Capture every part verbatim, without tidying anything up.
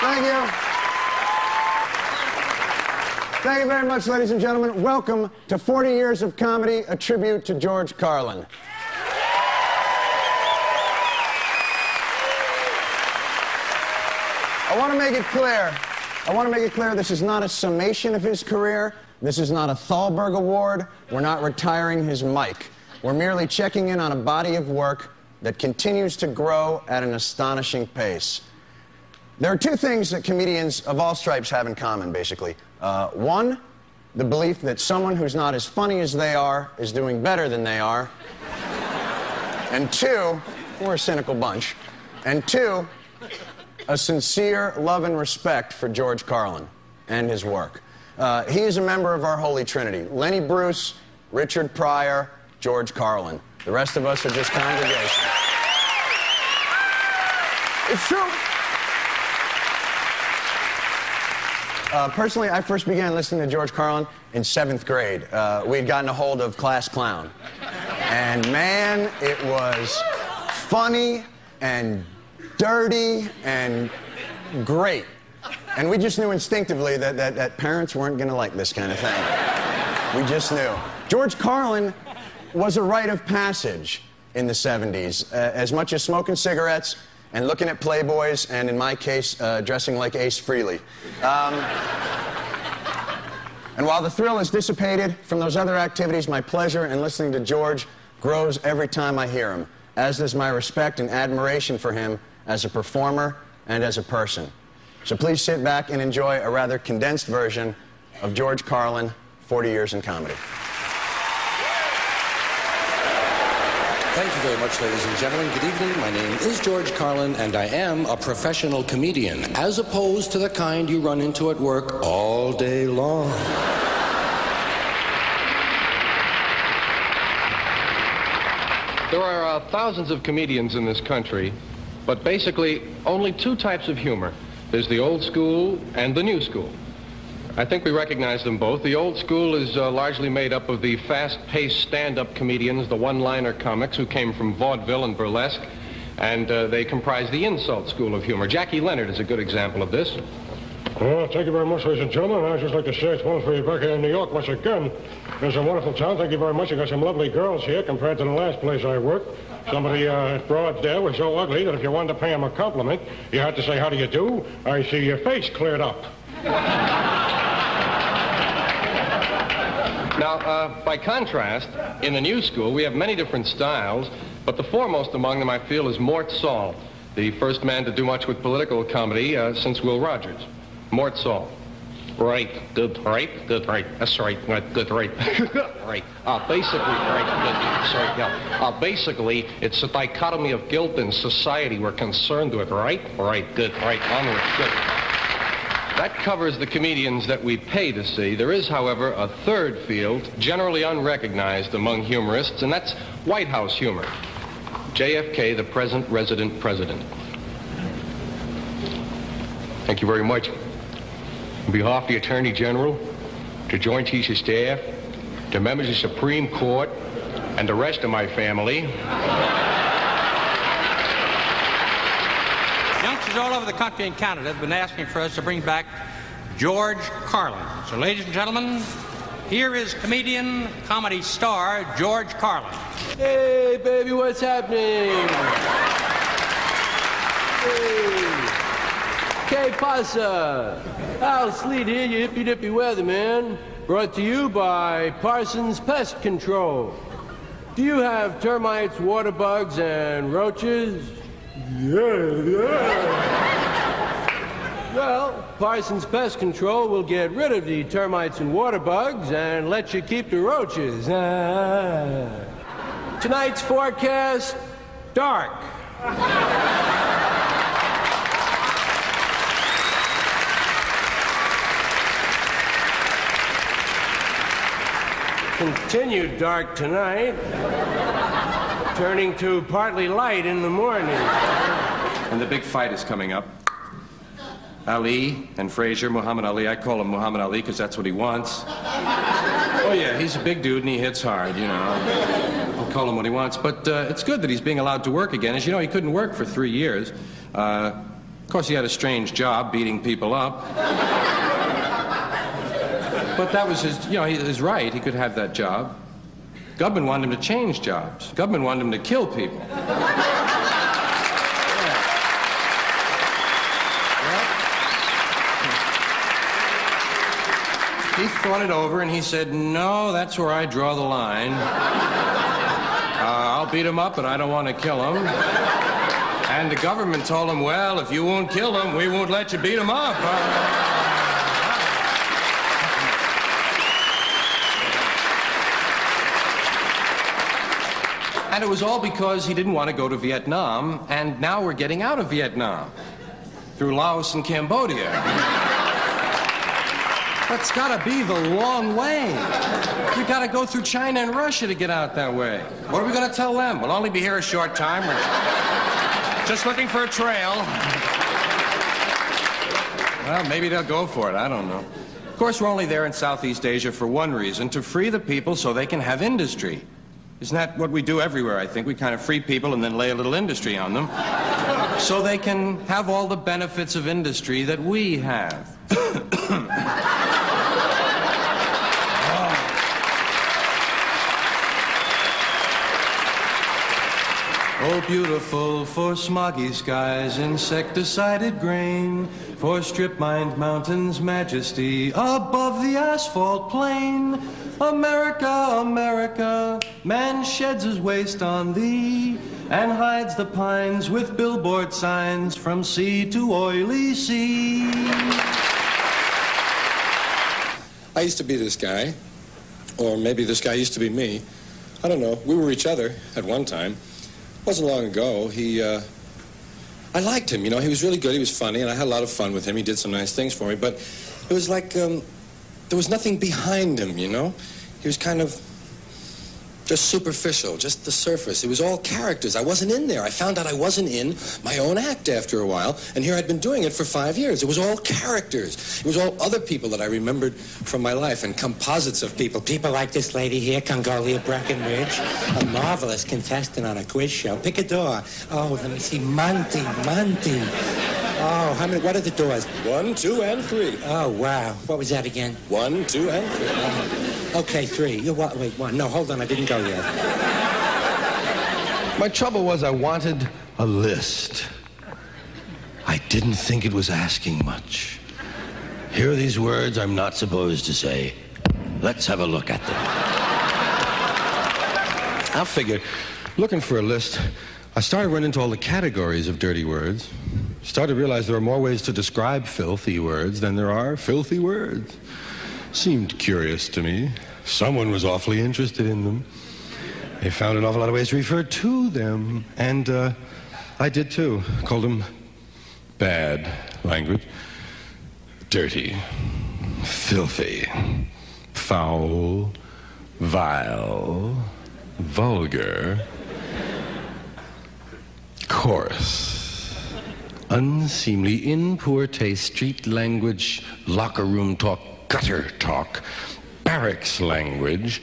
Thank you. Thank you very much, ladies and gentlemen. Welcome to forty years of Comedy, a tribute to George Carlin. I want to make it clear. I want to make it clear this is not a summation of his career. This is not a Thalberg Award. We're not retiring his mic. We're merely checking in on a body of work that continues to grow at an astonishing pace. There are two things that comedians of all stripes have in common, basically. Uh, one, the belief that someone who's not as funny as they are is doing better than they are. And two, we're a cynical bunch. And two, a sincere love and respect for George Carlin and his work. Uh, he is a member of our Holy Trinity. Lenny Bruce, Richard Pryor, George Carlin. The rest of us are just congregation. It's true. Uh, personally, I first began listening to George Carlin in seventh grade. Uh, we had gotten a hold of Class Clown. And man, it was funny and dirty and great. And we just knew instinctively that, that, that parents weren't going to like this kind of thing. We just knew. George Carlin was a rite of passage in the seventies, uh, as much as smoking cigarettes and looking at Playboys, and in my case, uh, dressing like Ace Freely. Um, and while the thrill is dissipated from those other activities, my pleasure in listening to George grows every time I hear him, as does my respect and admiration for him as a performer and as a person. So please sit back and enjoy a rather condensed version of George Carlin, forty years in Comedy. Thank you very much, ladies and gentlemen. Good evening. My name is George Carlin, and I am a professional comedian, as opposed to the kind you run into at work all day long. There are uh, thousands of comedians in this country, but basically only two types of humor. There's the old school and the new school. I think we recognize them both. The old school is uh, largely made up of the fast-paced stand-up comedians, the one-liner comics who came from vaudeville and burlesque, and uh, they comprise the insult school of humor. Jackie Leonard is a good example of this. Well, thank you very much, ladies and gentlemen. I'd just like to say it's wonderful to be back here in New York once again. It's a wonderful town. Thank you very much. You got some lovely girls here compared to the last place I worked. Somebody uh, broad there was so ugly that if you wanted to pay him a compliment, you had to say, how do you do? I see your face cleared up. Now, uh, by contrast, in the new school, we have many different styles, but the foremost among them, I feel, is Mort Saul, the first man to do much with political comedy uh, since Will Rogers. Mort Saul. Right, good, right, good, right. That's right, right, good, right. Right. Uh, basically, right, good, sorry, yeah. Uh, basically, it's a dichotomy of guilt and society we're concerned with, right? Right, good, right, onward, good. That covers the comedians that we pay to see. There is, however, a third field, generally unrecognized among humorists, and that's White House humor. J F K, the present resident president. Thank you very much. On behalf of the Attorney General, the Joint Chiefs of Staff, the members of the Supreme Court, and the rest of my family. Youngsters all over the country and Canada have been asking for us to bring back George Carlin. So, ladies and gentlemen, here is comedian, comedy star, George Carlin. Hey, baby, what's happening? Hey, que pasa? Al Sleet here, your hippy-dippy weather, man. Brought to you by Parsons Pest Control. Do you have termites, water bugs, and roaches? Yeah, yeah. Well, Parsons Pest Control will get rid of the termites and water bugs and let you keep the roaches. Ah. Tonight's forecast, dark. Continued dark tonight, turning to partly light in the morning. And the big fight is coming up. Ali and Frazier, Muhammad Ali. I call him Muhammad Ali because that's what he wants. Oh, yeah, he's a big dude and he hits hard, you know. I'll call him what he wants. But uh, it's good that he's being allowed to work again. As you know, he couldn't work for three years. Uh, Of course, he had a strange job beating people up. But that was his, you know, his right. He could have that job. Government wanted him to change jobs. Government wanted him to kill people. Yeah. Yep. He thought it over and he said, no, that's where I draw the line. Uh, I'll beat him up, but I don't want to kill him. And the government told him, well, if you won't kill him, we won't let you beat him up. Uh, And it was all because he didn't want to go to Vietnam, and now we're getting out of Vietnam through Laos and Cambodia. That's gotta be the long way. We gotta go through China and Russia to get out that way. What are we gonna tell them? We'll only be here a short time. We're just looking for a trail. Well, maybe they'll go for it. I don't know. Of course, we're only there in Southeast Asia for one reason, to free the people so they can have industry. Isn't that what we do everywhere, I think? We kind of free people and then lay a little industry on them so they can have all the benefits of industry that we have. Oh, beautiful for smoggy skies, insecticided grain, for strip-mined mountains' majesty above the asphalt plain. America, America, man sheds his waste on thee and hides the pines with billboard signs from sea to oily sea. I used to be this guy, or maybe this guy used to be me. I don't know. We were each other at one time. It wasn't long ago. He, uh, I liked him, you know, he was really good, he was funny, and I had a lot of fun with him, he did some nice things for me, but it was like, um, there was nothing behind him, you know? He was kind of just superficial, just the surface. It was all characters. I wasn't in there. I found out I wasn't in my own act after a while, and here I'd been doing it for five years. It was all characters. It was all other people that I remembered from my life and composites of people. People like this lady here, Congolia Breckenridge, a marvelous contestant on a quiz show. Pick a door. Oh, let me see. Monty, Monty. Oh, how many, what are the doors? One, two, and three. Oh, wow. What was that again? One, two, and three. Oh. Okay, three. You what? Wait, one. No, hold on. I didn't go yet. My trouble was I wanted a list. I didn't think it was asking much. Here are these words I'm not supposed to say. Let's have a look at them. I figured, looking for a list, I started running into all the categories of dirty words. Started to realize there are more ways to describe filthy words than there are filthy words. Seemed curious to me. Someone was awfully interested in them. They found an awful lot of ways to refer to them. And uh, I did too. Called them bad language, dirty, filthy, foul, vile, vulgar, coarse, unseemly, in poor taste, street language, locker room talk, gutter talk, barracks language,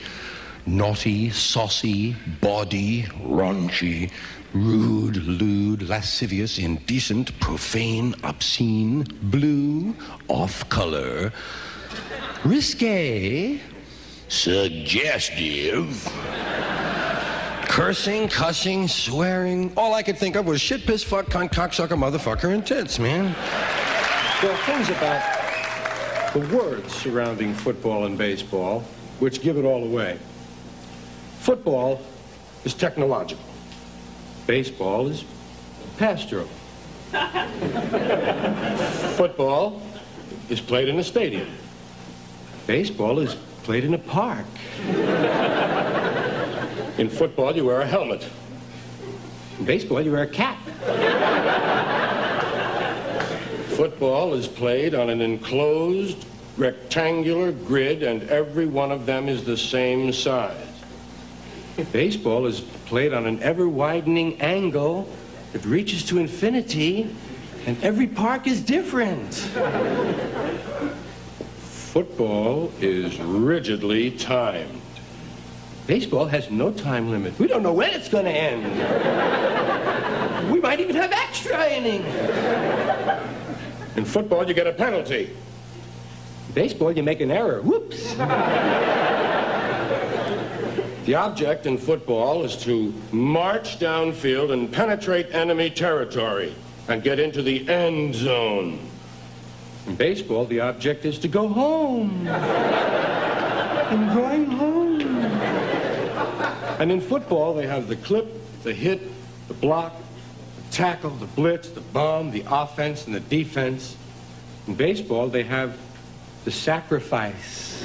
naughty, saucy, bawdy, raunchy, rude, lewd, lascivious, indecent, profane, obscene, blue, off-color, risque, suggestive, cursing, cussing, swearing. All I could think of was shit, piss, fuck, cunt, cocksucker, motherfucker, and tits, man. There are things about the words surrounding football and baseball which give it all away. Football is technological. Baseball is pastoral. Football is played in a stadium. Baseball is played in a park. In football, you wear a helmet. In baseball, you wear a cap. Football is played on an enclosed rectangular grid, and every one of them is the same size. Baseball is played on an ever-widening angle that reaches to infinity, and every park is different. Football is rigidly timed. Baseball has no time limit. We don't know when it's going to end. We might even have extra innings. In football, you get a penalty. Baseball, you make an error. Whoops. The object in football is to march downfield and penetrate enemy territory and get into the end zone. In baseball, the object is to go home. I'm going home. And in football, they have the clip, the hit, the block, the tackle, the blitz, the bomb, the offense, and the defense. In baseball, they have the sacrifice.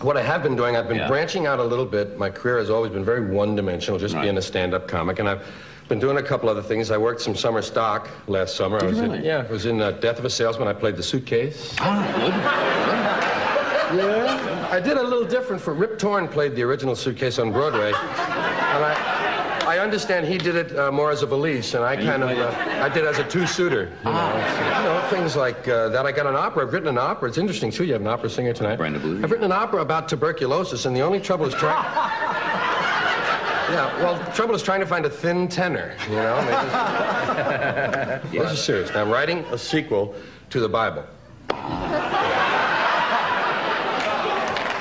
What I have been doing, I've been yeah. branching out a little bit. My career has always been very one-dimensional, just right. being a stand-up comic. And I've been doing a couple other things. I worked some summer stock last summer. Did I was really? in, yeah, I was in uh, Death of a Salesman. I played the suitcase. Ah, good. Yeah, I did a little different for Rip Torn played the original Suitcase on Broadway, and I, I understand he did it uh, more as a valise, and I and kind of, uh, I did it as a two-suiter. You, ah. know, you know, things like uh, that. I got an opera. I've written an opera. It's interesting too. You have an opera singer tonight. Brenda Blue. I've written an opera about tuberculosis, and the only trouble is trying. yeah, well, the trouble is trying to find a thin tenor. You know. I mean, yeah. This is serious. Now, I'm writing a sequel to the Bible.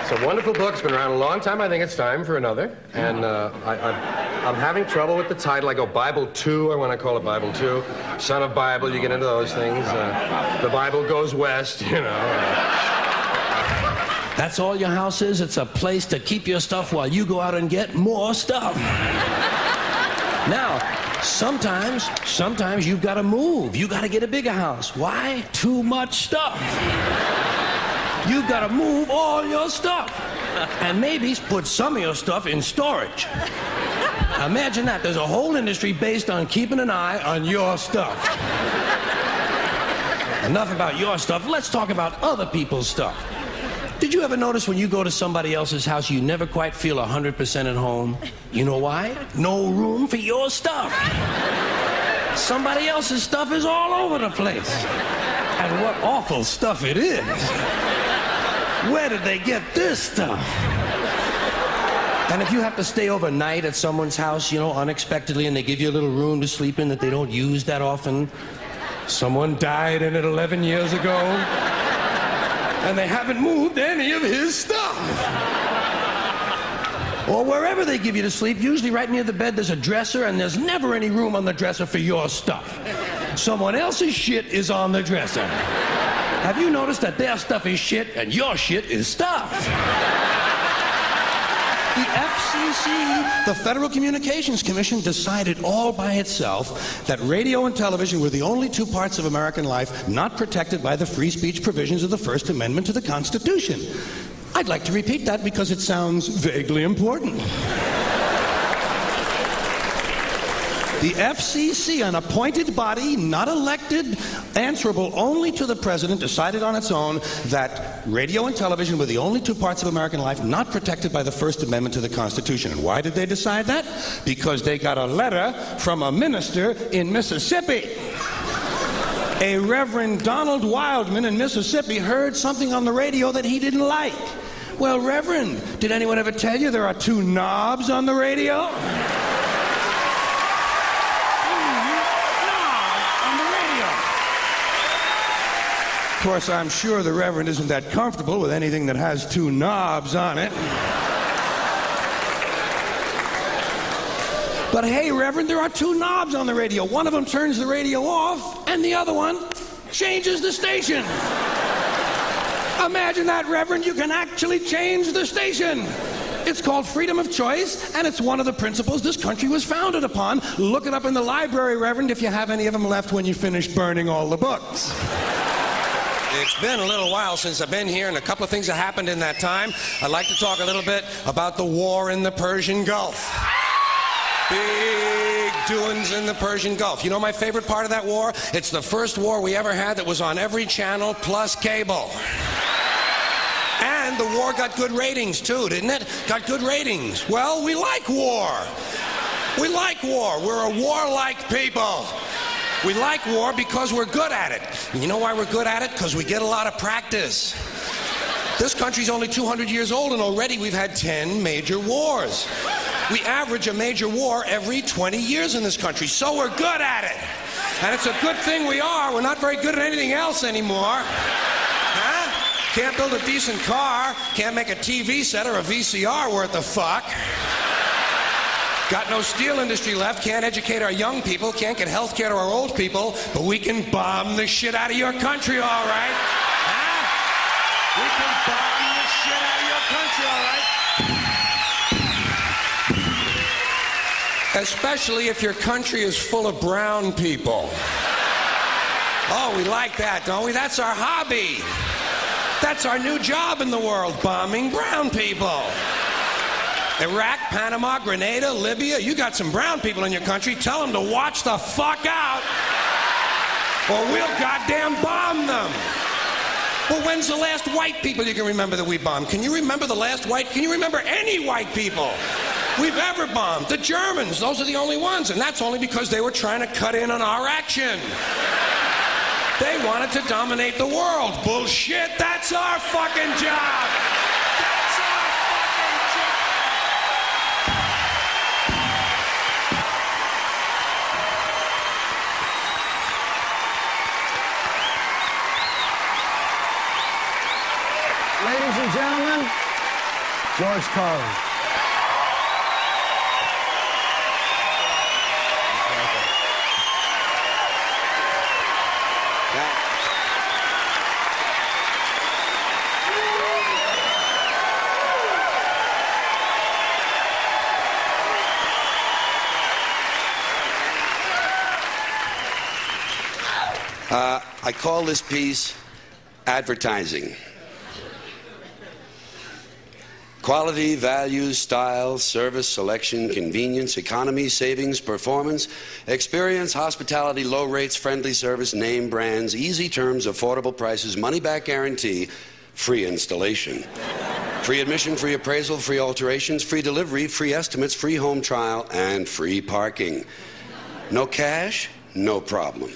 It's a wonderful book. It's been around a long time. I think it's time for another. And uh, I, I'm, I'm having trouble with the title. I go Bible two. I want to call it Bible two. Son of Bible. You get into those things. Uh, the Bible goes west, you know. That's all your house is? It's a place to keep your stuff while you go out and get more stuff. Now... Sometimes, sometimes you've got to move. You've got to get a bigger house. Why? Too much stuff. You've got to move all your stuff. And maybe put some of your stuff in storage. Imagine that. There's a whole industry based on keeping an eye on your stuff. Enough about your stuff. Let's talk about other people's stuff. Did you ever notice when you go to somebody else's house, you never quite feel one hundred percent at home? You know why? No room for your stuff. Somebody else's stuff is all over the place. And what awful stuff it is. Where did they get this stuff? And if you have to stay overnight at someone's house, you know, unexpectedly, and they give you a little room to sleep in that they don't use that often. Someone died in it eleven years ago. And they haven't moved any of his stuff. Or wherever they give you to sleep, usually right near the bed there's a dresser, and there's never any room on the dresser for your stuff. Someone else's shit is on the dresser. Have you noticed that their stuff is shit and your shit is stuff? The F C C, the Federal Communications Commission, decided all by itself that radio and television were the only two parts of American life not protected by the free speech provisions of the First Amendment to the Constitution. I'd like to repeat that because it sounds vaguely important. The F C C, an appointed body, not elected, answerable only to the president, decided on its own that radio and television were the only two parts of American life not protected by the First Amendment to the Constitution. And why did they decide that? Because they got a letter from a minister in Mississippi. A Reverend Donald Wildman in Mississippi heard something on the radio that he didn't like. Well, Reverend, did anyone ever tell you there are two knobs on the radio? Of course, I'm sure the Reverend isn't that comfortable with anything that has two knobs on it. But hey, Reverend, there are two knobs on the radio. One of them turns the radio off, and the other one changes the station. Imagine that, Reverend. You can actually change the station. It's called freedom of choice, and it's one of the principles this country was founded upon. Look it up in the library, Reverend, if you have any of them left when you finish burning all the books. It's been a little while since I've been here, and a couple of things have happened in that time. I'd like to talk a little bit about the war in the Persian Gulf. Big doings in the Persian Gulf. You know my favorite part of that war? It's the first war we ever had that was on every channel plus cable. And the war got good ratings, too, didn't it? Got good ratings. Well, we like war. We like war. We're a warlike people. We like war because we're good at it. And you know why we're good at it? Because we get a lot of practice. This country's only two hundred years old, and already we've had ten major wars. We average a major war every twenty years in this country, so we're good at it. And it's a good thing we are. We're not very good at anything else anymore. Huh? Can't build a decent car. Can't make a T V set or a V C R worth a fuck. Got no steel industry left, can't educate our young people, can't get health care to our old people, but we can bomb the shit out of your country, all right? Huh? We can bomb the shit out of your country, all right? Especially if your country is full of brown people. Oh, we like that, don't we? That's our hobby. That's our new job in the world, bombing brown people. Iraq, Panama, Grenada, Libya, you got some brown people in your country. Tell them to watch the fuck out, or we'll goddamn bomb them. Well, when's the last white people you can remember that we bombed? Can you remember the last white? Can you remember any white people we've ever bombed? The Germans, those are the only ones, and that's only because they were trying to cut in on our action. They wanted to dominate the world. Bullshit, that's our fucking job. Ladies and gentlemen, George Carlin. Uh, I call this piece advertising. Quality, value, style, service, selection, convenience, economy, savings, performance, experience, hospitality, low rates, friendly service, name brands, easy terms, affordable prices, money-back guarantee, free installation. Free admission, free appraisal, free alterations, free delivery, free estimates, free home trial, and free parking. No cash? No problem.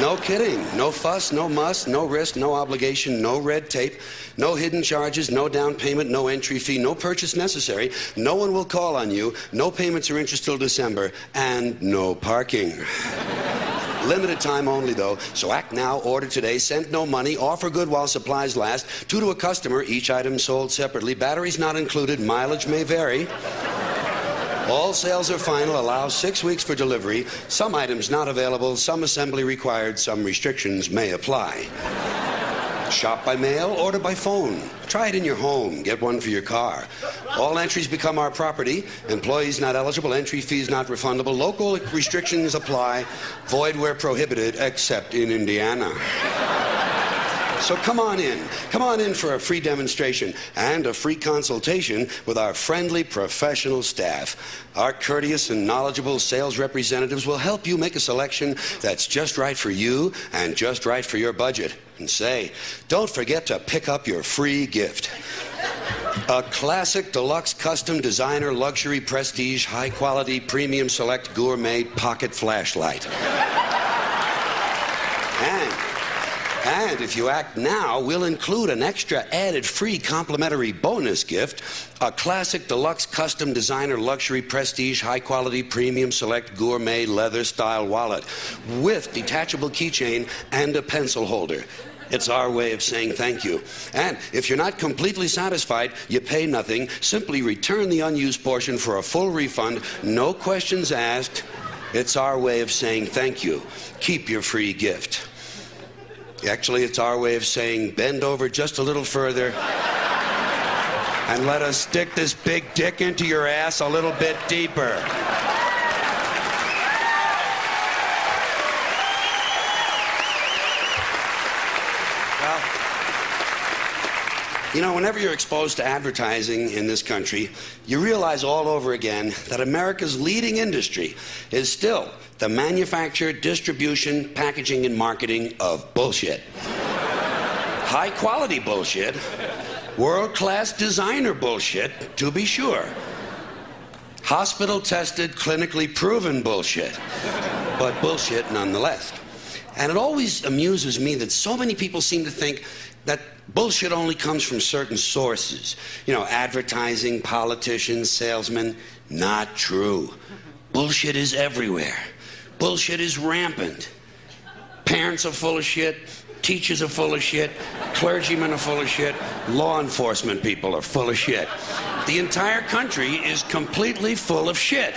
No kidding. No fuss, no muss, no risk, no obligation, no red tape, no hidden charges, no down payment, no entry fee, no purchase necessary, no one will call on you, no payments or interest till December, and no parking. Limited time only, though, so act now, order today, send no money, offer good while supplies last, two to a customer, each item sold separately, batteries not included, mileage may vary. All sales are final. Allow six weeks for delivery. Some items not available, some assembly required, some restrictions may apply. Shop by mail, order by phone. Try it in your home. Get one for your car. All entries become our property. Employees not eligible. Entry fees not refundable. Local restrictions apply. Void where prohibited, except in Indiana. So come on in. Come on in for a free demonstration and a free consultation with our friendly professional staff. Our courteous and knowledgeable sales representatives will help you make a selection that's just right for you and just right for your budget. And say, don't forget to pick up your free gift. A classic, deluxe, custom, designer, luxury, prestige, high quality, premium, select, gourmet pocket flashlight. And... And if you act now, we'll include an extra added free complimentary bonus gift, a classic, deluxe, custom, designer, luxury, prestige, high-quality, premium, select, gourmet, leather-style wallet with detachable keychain and a pencil holder. It's our way of saying thank you. And if you're not completely satisfied, you pay nothing. Simply return the unused portion for a full refund, no questions asked. It's our way of saying thank you. Keep your free gift. Actually, it's our way of saying, bend over just a little further and let us stick this big dick into your ass a little bit deeper. You know, whenever you're exposed to advertising in this country, you realize all over again that America's leading industry is still the manufacture, distribution, packaging, and marketing of bullshit. High-quality bullshit, world-class designer bullshit, to be sure. Hospital-tested, clinically proven bullshit, but bullshit nonetheless. And it always amuses me that so many people seem to think that bullshit only comes from certain sources. You know, advertising, politicians, salesmen. Not true. Bullshit is everywhere. Bullshit is rampant. Parents are full of shit. Teachers are full of shit. Clergymen are full of shit. Law enforcement people are full of shit. The entire country is completely full of shit.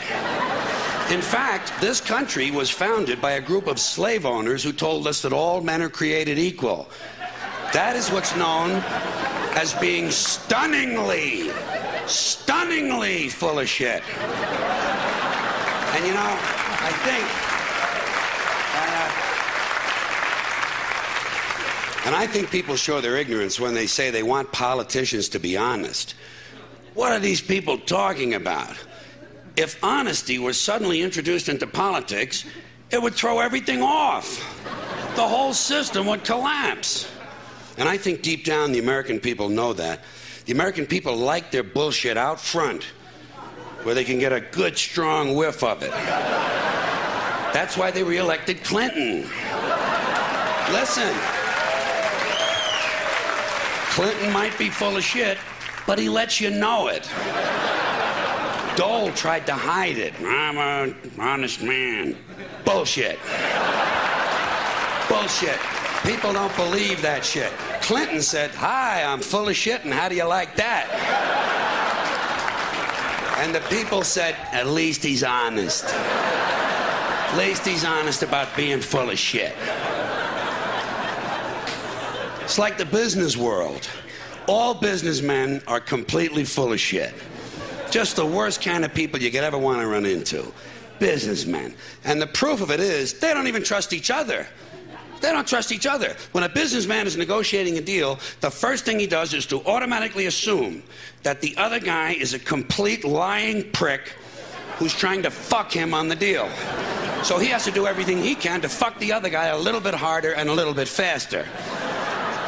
In fact, this country was founded by a group of slave owners who told us that all men are created equal. That is what's known as being stunningly, stunningly full of shit. And you know, I think... And I think people show their ignorance when they say they want politicians to be honest. What are these people talking about? If honesty were suddenly introduced into politics, it would throw everything off. The whole system would collapse. And I think deep down the American people know that. The American people like their bullshit out front, where they can get a good, strong whiff of it. That's why they reelected Clinton. Listen. Clinton might be full of shit, but he lets you know it. Dole tried to hide it. I'm an honest man. Bullshit. Bullshit. People don't believe that shit. Clinton said, hi, I'm full of shit, and how do you like that? And the people said, at least he's honest. At least he's honest about being full of shit. It's like the business world. All businessmen are completely full of shit. Just the worst kind of people you could ever want to run into. Businessmen. And the proof of it is, they don't even trust each other. They don't trust each other. When a businessman is negotiating a deal, the first thing he does is to automatically assume that the other guy is a complete lying prick who's trying to fuck him on the deal. So he has to do everything he can to fuck the other guy a little bit harder and a little bit faster.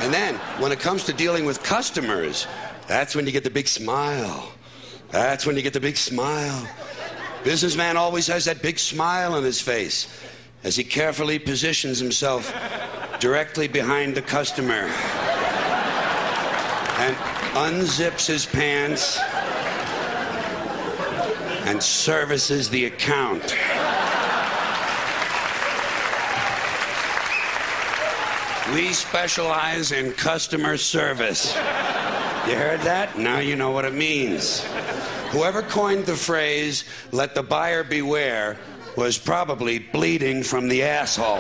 And then, when it comes to dealing with customers, that's when you get the big smile. That's when you get the big smile. Businessman always has that big smile on his face as he carefully positions himself directly behind the customer and unzips his pants and services the account. We specialize in customer service. You heard that? Now you know what it means. Whoever coined the phrase, let the buyer beware, was probably bleeding from the asshole.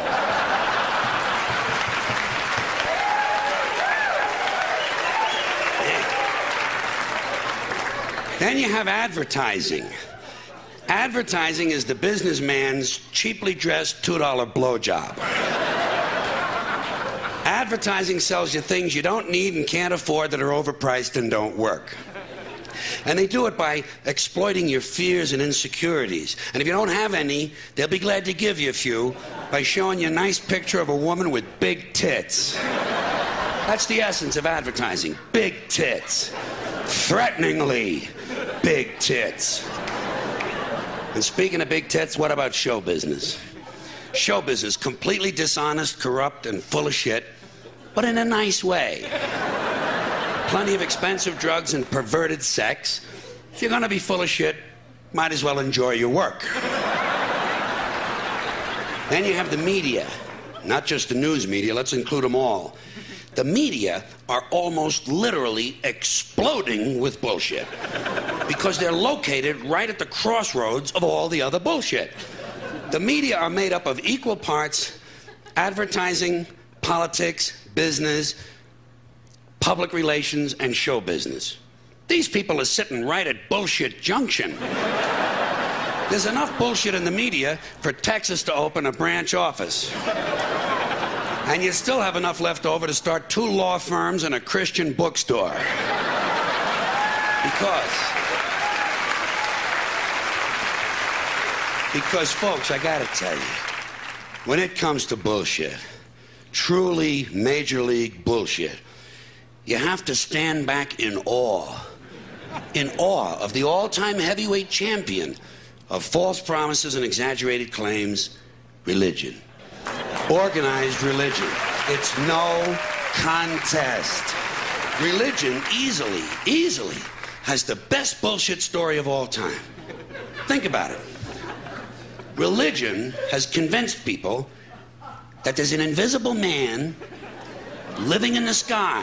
Then you have advertising. Advertising is the businessman's cheaply dressed two dollar blowjob. Advertising sells you things you don't need and can't afford that are overpriced and don't work. And they do it by exploiting your fears and insecurities. And if you don't have any, they'll be glad to give you a few by showing you a nice picture of a woman with big tits. That's the essence of advertising. Big tits. Threateningly big tits. And speaking of big tits, what about show business? Show business, completely dishonest, corrupt, and full of shit, but in a nice way. Plenty of expensive drugs and perverted sex. If you're gonna be full of shit, might as well enjoy your work. Then you have the media. Not just the news media, let's include them all. The media are almost literally exploding with bullshit because they're located right at the crossroads of all the other bullshit. The media are made up of equal parts advertising, politics, business, public relations, and show business. These people are sitting right at bullshit junction. There's enough bullshit in the media for Texas to open a branch office. And you still have enough left over to start two law firms and a Christian bookstore. Because... Because, folks, I gotta tell you, when it comes to bullshit, truly major league bullshit, you have to stand back in awe, in awe of the all-time heavyweight champion of false promises and exaggerated claims, religion. Organized religion. It's no contest. Religion easily, easily has the best bullshit story of all time. Think about it. Religion has convinced people that there's an invisible man living in the sky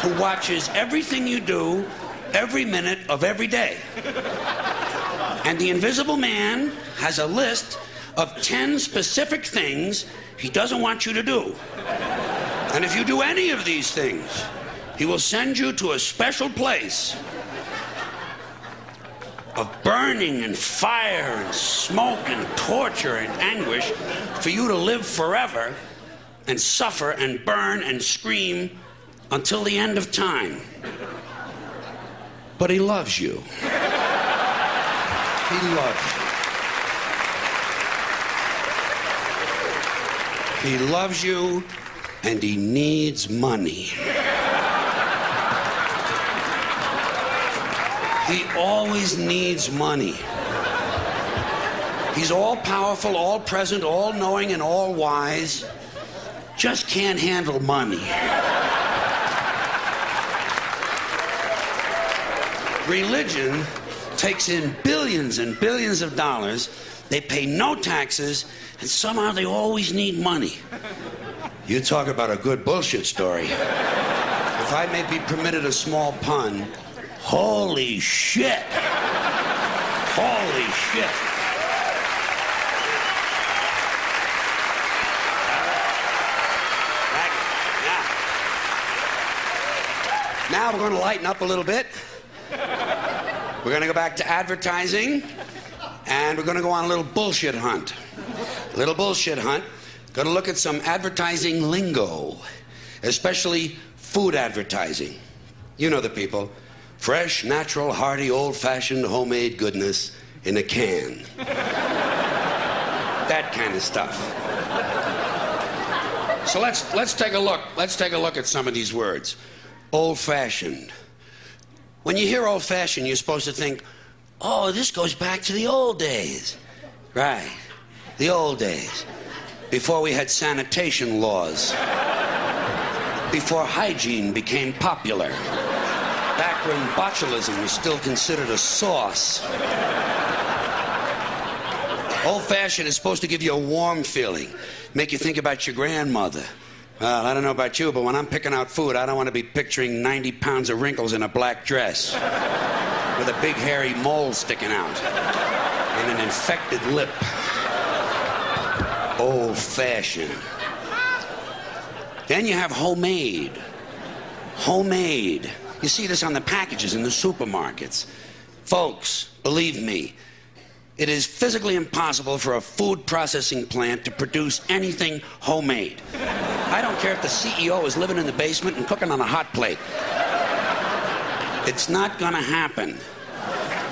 who watches everything you do every minute of every day. And the invisible man has a list of ten specific things he doesn't want you to do. And if you do any of these things, he will send you to a special place of burning and fire and smoke and torture and anguish for you to live forever and suffer and burn and scream until the end of time. But he loves you. He loves you. He loves you, and he needs money. He always needs money. He's all-powerful, all-present, all-knowing, and all-wise. Just can't handle money. Religion takes in billions and billions of dollars. They pay no taxes, and somehow they always need money. You talk about a good bullshit story. If I may be permitted a small pun, holy shit. Holy shit. Right. Now we're going to lighten up a little bit. We're going to go back to advertising. And we're going to go on a little bullshit hunt. A little bullshit hunt. Going to look at some advertising lingo, especially food advertising. You know the people. Fresh, natural, hearty, old-fashioned, homemade goodness in a can. That kind of stuff. So let's, let's take a look. Let's take a look at some of these words. Old-fashioned. When you hear old-fashioned, you're supposed to think, oh, this goes back to the old days. Right. The old days. Before we had sanitation laws. Before hygiene became popular. Back when botulism was still considered a sauce. Old-fashioned is supposed to give you a warm feeling. Make you think about your grandmother. Well, I don't know about you, but when I'm picking out food, I don't want to be picturing ninety pounds of wrinkles in a black dress. With a big hairy mole sticking out and an infected lip. Old-fashioned. Then you have homemade. Homemade. You see this on the packages in the supermarkets. Folks, believe me, it is physically impossible for a food processing plant to produce anything homemade. I don't care if the C E O is living in the basement and cooking on a hot plate. It's not gonna happen.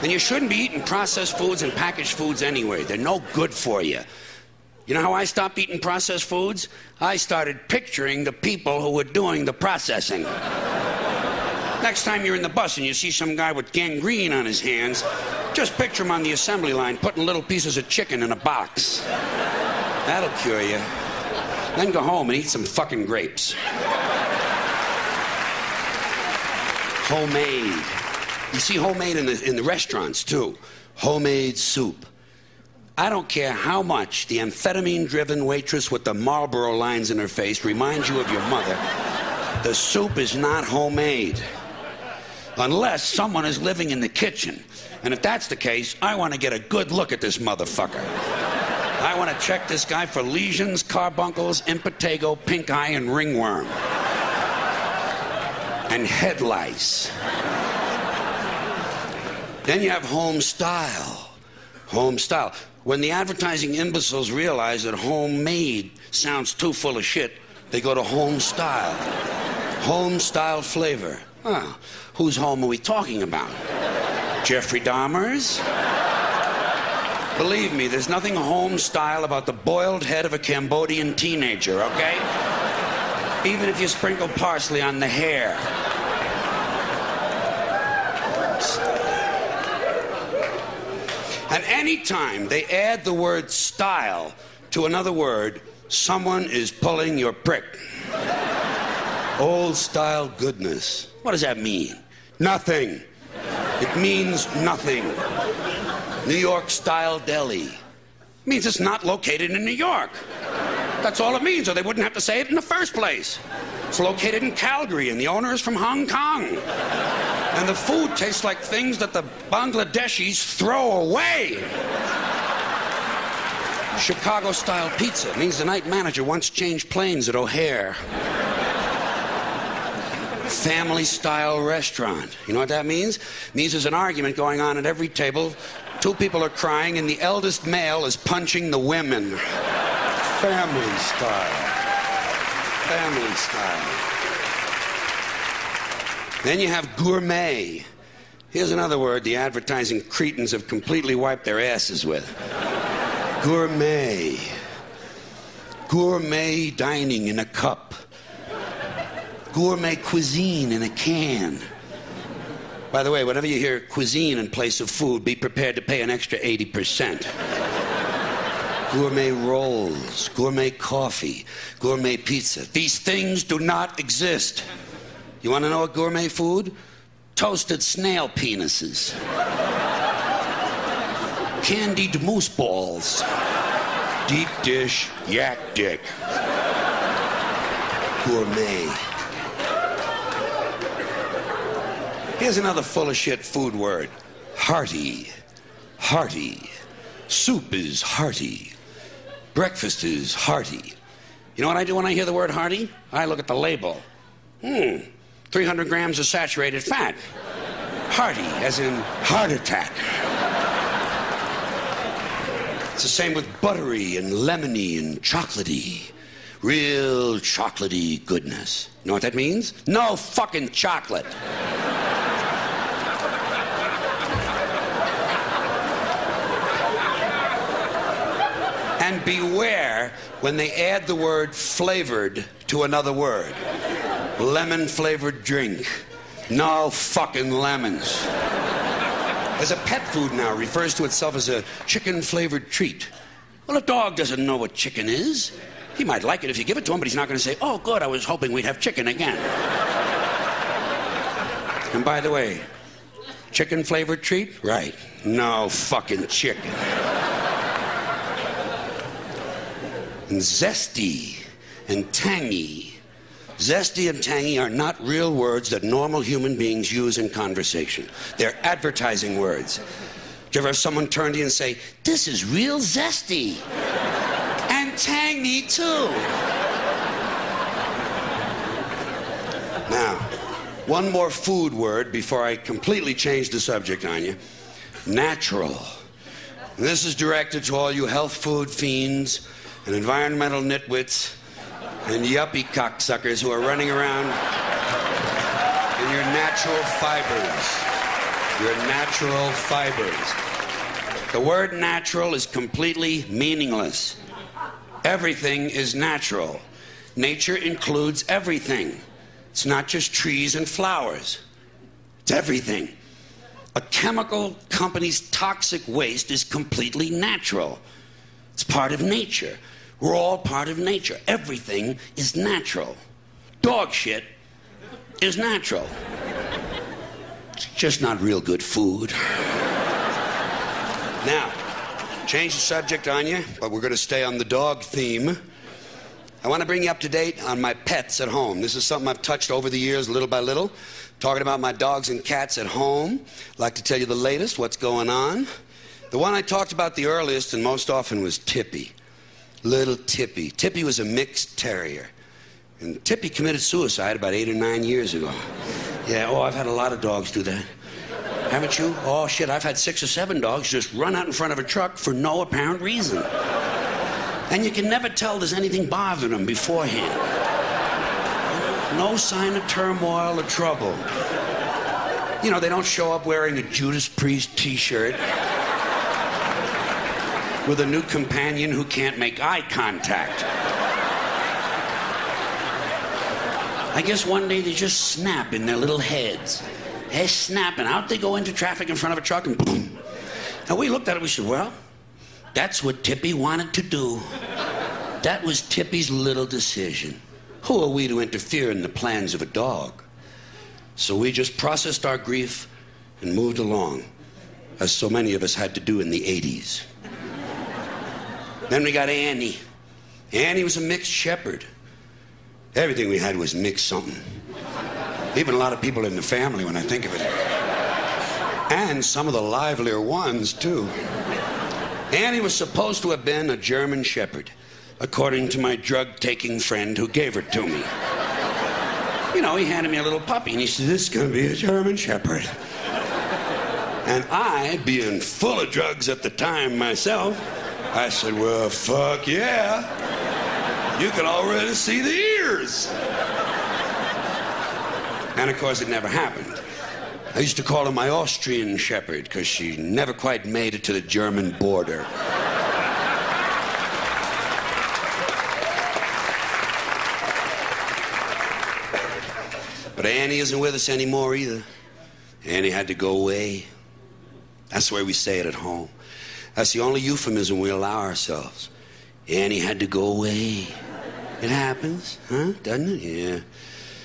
And you shouldn't be eating processed foods and packaged foods anyway. They're no good for you. You know how I stopped eating processed foods? I started picturing the people who were doing the processing. Next time you're in the bus and you see some guy with gangrene on his hands, just picture him on the assembly line putting little pieces of chicken in a box. That'll cure you. Then go home and eat some fucking grapes. Homemade. You see homemade in the, in the restaurants, too. Homemade soup. I don't care how much the amphetamine-driven waitress with the Marlboro lines in her face reminds you of your mother, the soup is not homemade. Unless someone is living in the kitchen. And if that's the case, I want to get a good look at this motherfucker. I want to check this guy for lesions, carbuncles, impetigo, pink eye, and ringworm. And head lice. Then you have home style. Home style. When the advertising imbeciles realize that homemade sounds too full of shit, they go to home style. Home style flavor. Oh, whose home are we talking about? Jeffrey Dahmer's? Believe me, there's nothing home style about the boiled head of a Cambodian teenager, okay? Even if you sprinkle parsley on the hair. And any time they add the word style to another word, someone is pulling your prick. Old style goodness. What does that mean? Nothing. It means nothing. New York-style deli. It means it's not located in New York. That's all it means, or they wouldn't have to say it in the first place. It's located in Calgary, and the owner is from Hong Kong. And the food tastes like things that the Bangladeshis throw away. Chicago-style pizza. It means the night manager once changed planes at O'Hare. Family-style restaurant. You know what that means? It means there's an argument going on at every table. Two people are crying, and the eldest male is punching the women. Family-style. Family-style. Then you have gourmet. Here's another word the advertising cretins have completely wiped their asses with. Gourmet. Gourmet dining in a cup. Gourmet cuisine in a can. By the way, whenever you hear cuisine in place of food, be prepared to pay an extra eighty percent. Gourmet rolls, gourmet coffee, gourmet pizza. These things do not exist. You want to know what gourmet food? Toasted snail penises. Candied moose balls. Deep dish yak dick. Gourmet. Here's another full of shit food word. Hearty. Hearty. Soup is hearty. Breakfast is hearty. You know what I do when I hear the word hearty? I look at the label. Hmm. three hundred grams of saturated fat. Hearty, as in heart attack. It's the same with buttery and lemony and chocolatey. Real chocolatey goodness. You know what that means? No fucking chocolate. And beware when they add the word flavored to another word. Lemon-flavored drink. No fucking lemons. There's a pet food now refers to itself as a chicken-flavored treat. Well, a dog doesn't know what chicken is. He might like it if you give it to him, but he's not going to say, oh, good, I was hoping we'd have chicken again. And by the way, chicken-flavored treat? Right. No fucking chicken. And zesty and tangy. Zesty and tangy are not real words that normal human beings use in conversation. They're advertising words. Do you ever have someone turn to you and say, this is real zesty? And tangy, too. Now, one more food word before I completely change the subject on you. Natural. And this is directed to all you health food fiends and environmental nitwits and yuppie cocksuckers who are running around in your natural fibers. Your natural fibers. The word natural is completely meaningless. Everything is natural. Nature includes everything. It's not just trees and flowers. It's everything. A chemical company's toxic waste is completely natural. It's part of nature. We're all part of nature. Everything is natural. Dog shit is natural. It's just not real good food. Now, change the subject on you, but we're going to stay on the dog theme. I want to bring you up to date on my pets at home. This is something I've touched over the years, little by little. Talking about my dogs and cats at home. I'd like to tell you the latest, what's going on. The one I talked about the earliest and most often was Tippy. Little Tippy. Tippy was a mixed terrier. And Tippy committed suicide about eight or nine years ago. Yeah, oh, I've had a lot of dogs do that. Haven't you? Oh, shit, I've had six or seven dogs just run out in front of a truck for no apparent reason. And you can never tell there's anything bothering them beforehand. No sign of turmoil or trouble. You know, they don't show up wearing a Judas Priest t-shirt with a new companion who can't make eye contact. I guess one day they just snap in their little heads. They're snapping. Out they go into traffic in front of a truck and boom. And we looked at it, we said, well, that's what Tippy wanted to do. That was Tippy's little decision. Who are we to interfere in the plans of a dog? So we just processed our grief and moved along. as so many of us had to do in the eighties. Then we got Annie. Annie was a mixed shepherd. Everything we had was mixed something. Even a lot of people in the family, when I think of it. And some of the livelier ones, too. Annie was supposed to have been a German shepherd, according to my drug-taking friend who gave her to me. You know, he handed me a little puppy, and he said, this is going to be a German shepherd. And I, being full of drugs at the time myself, I said, well, fuck yeah. You can already see the ears. And, of course, it never happened. I used to call her my Austrian shepherd, because she never quite made it to the German border. But Annie isn't with us anymore either. Annie had to go away. That's the way we say it at home. That's the only euphemism we allow ourselves. Annie had to go away. It happens, huh? Doesn't it? Yeah.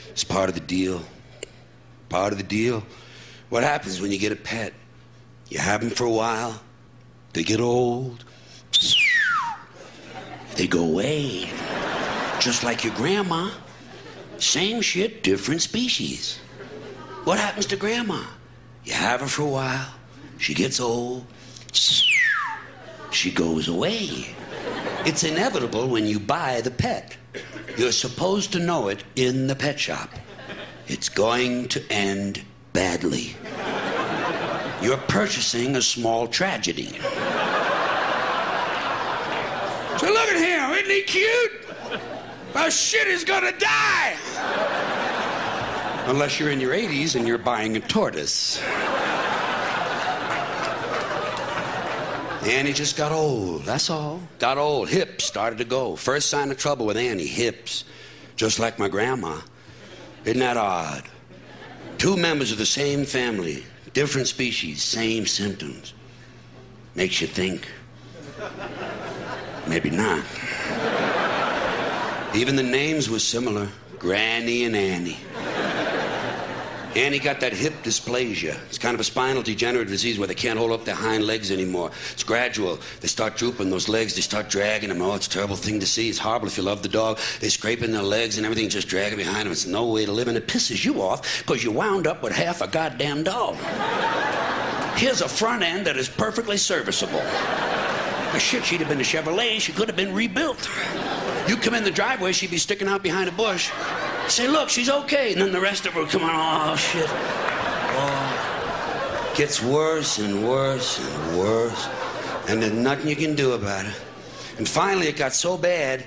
It's part of the deal. Part of the deal. What happens when you get a pet? You have them for a while. They get old. They go away. Just like your grandma. Same shit, different species. What happens to grandma? You have her for a while. She gets old. She goes away. It's inevitable when you buy the pet. You're supposed to know it in the pet shop. It's going to end badly. You're purchasing a small tragedy. So look at him, isn't he cute? Our shit is gonna die! Unless you're in your eighties and you're buying a tortoise. Annie just got old, that's all. Got old, hips started to go. First sign of trouble with Annie, hips. Just like my grandma. Isn't that odd? Two members of the same family, different species, same symptoms. Makes you think. Maybe not. Even the names were similar, Granny and Annie. Annie got that hip dysplasia. It's kind of a spinal degenerative disease where they can't hold up their hind legs anymore. It's gradual. They start drooping those legs. They start dragging them. Oh, it's a terrible thing to see. It's horrible if you love the dog. They're scraping their legs and everything just dragging behind them. It's no way to live, and it pisses you off because you wound up with half a goddamn dog. Here's a front end that is perfectly serviceable. Oh, shit, she'd have been a Chevrolet. She could have been rebuilt. You come in the driveway, she'd be sticking out behind a bush. Say, look, she's okay. And then the rest of her would come on, oh, shit. Oh, gets worse and worse and worse. And there's nothing you can do about it. And finally, it got so bad,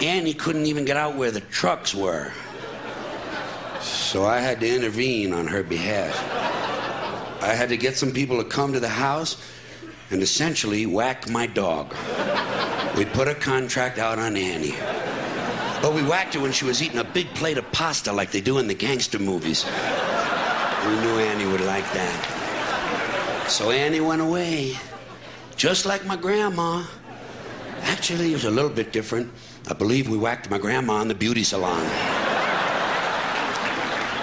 Annie couldn't even get out where the trucks were. So I had to intervene on her behalf. I had to get some people to come to the house and essentially whack my dog. We put a contract out on Annie. But we whacked her when she was eating a big plate of pasta like they do in the gangster movies. We knew Annie would like that. So Annie went away, just like my grandma. Actually, it was a little bit different. I believe we whacked my grandma in the beauty salon.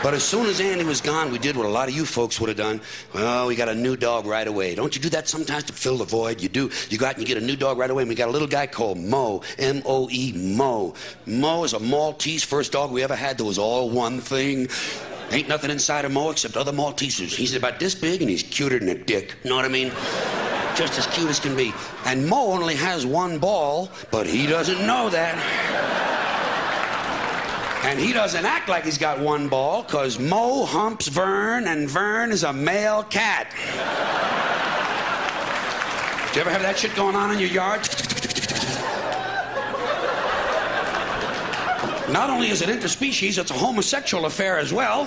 But as soon as Annie was gone, we did what a lot of you folks would have done. Well, we got a new dog right away. Don't you do that sometimes to fill the void? You do. You go out and you get a new dog right away. And we got a little guy called Mo, M O E, Mo. Mo is a Maltese, first dog we ever had that was all one thing. Ain't nothing inside of Mo except other Maltesers. He's about this big and he's cuter than a dick. You know what I mean? Just as cute as can be. And Mo only has one ball, but he doesn't know that. And he doesn't act like he's got one ball, because Mo humps Vern, and Vern is a male cat. Do you ever have that shit going on in your yard? Not only is it interspecies, it's a homosexual affair as well.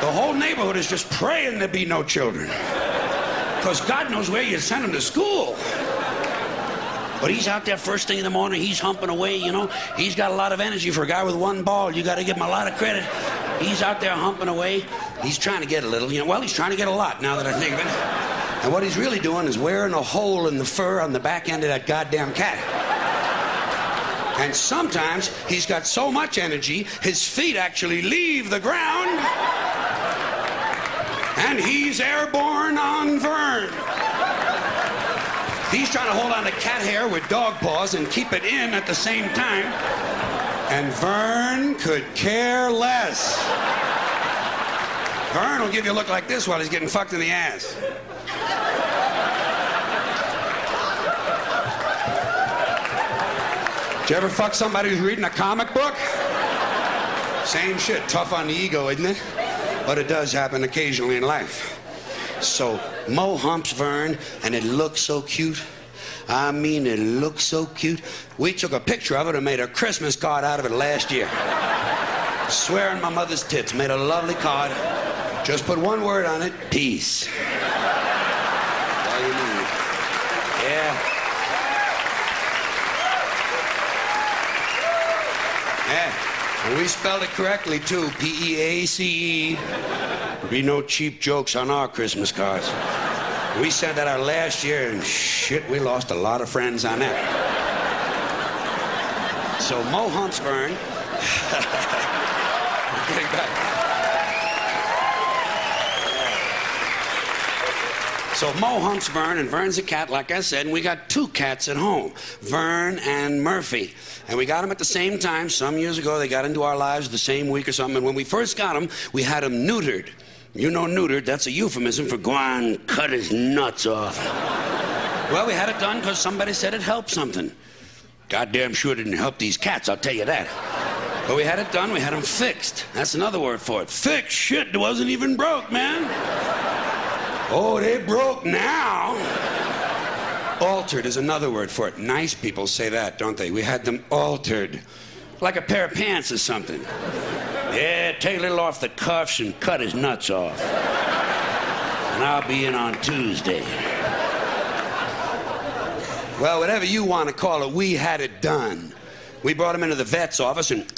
The whole neighborhood is just praying there be no children. Because God knows where you send them to school. But he's out there first thing in the morning, he's humping away, you know. He's got a lot of energy for a guy with one ball. You got to give him a lot of credit. He's out there humping away. He's trying to get a little, you know. Well, he's trying to get a lot, now that I think of it. And what he's really doing is wearing a hole in the fur on the back end of that goddamn cat. And sometimes he's got so much energy, his feet actually leave the ground. and he's airborne on Vern. He's trying to hold on to cat hair with dog paws and keep it in at the same time. And Vern could care less. Vern will give you a look like this while he's getting fucked in the ass. Did you ever fuck somebody who's reading a comic book? Same shit, tough on the ego, isn't it? But it does happen occasionally in life. So Mo humps Vern, and it looks so cute. I mean, it looks so cute. We took a picture of it and made a Christmas card out of it last year. Swearing my mother's tits, made a lovely card. Just put one word on it, peace. That's all you need. Yeah. Yeah, and we spelled it correctly, too, P E A C E. There'd be no cheap jokes on our Christmas cards. We sent that out last year, and shit, we lost a lot of friends on that. So Mo humps Vern. Getting back. So Mo humps Vern, and Vern's a cat, like I said, and we got two cats at home, Vern and Murphy. And we got them at the same time. Some years ago, they got into our lives the same week or something. And when we first got them, we had them neutered. You know neutered, that's a euphemism for go on, cut his nuts off. Well, we had it done because somebody said it helped something. Goddamn sure didn't help these cats, I'll tell you that. But we had it done, we had them fixed. That's another word for it. Fixed shit wasn't even broke, man. Oh, they broke now. Altered is another word for it. Nice people say that, don't they? We had them altered. Like a pair of pants or something. Yeah, take a little off the cuffs and cut his nuts off. And I'll be in on Tuesday. Well, whatever you want to call it, we had it done. We brought him into the vet's office and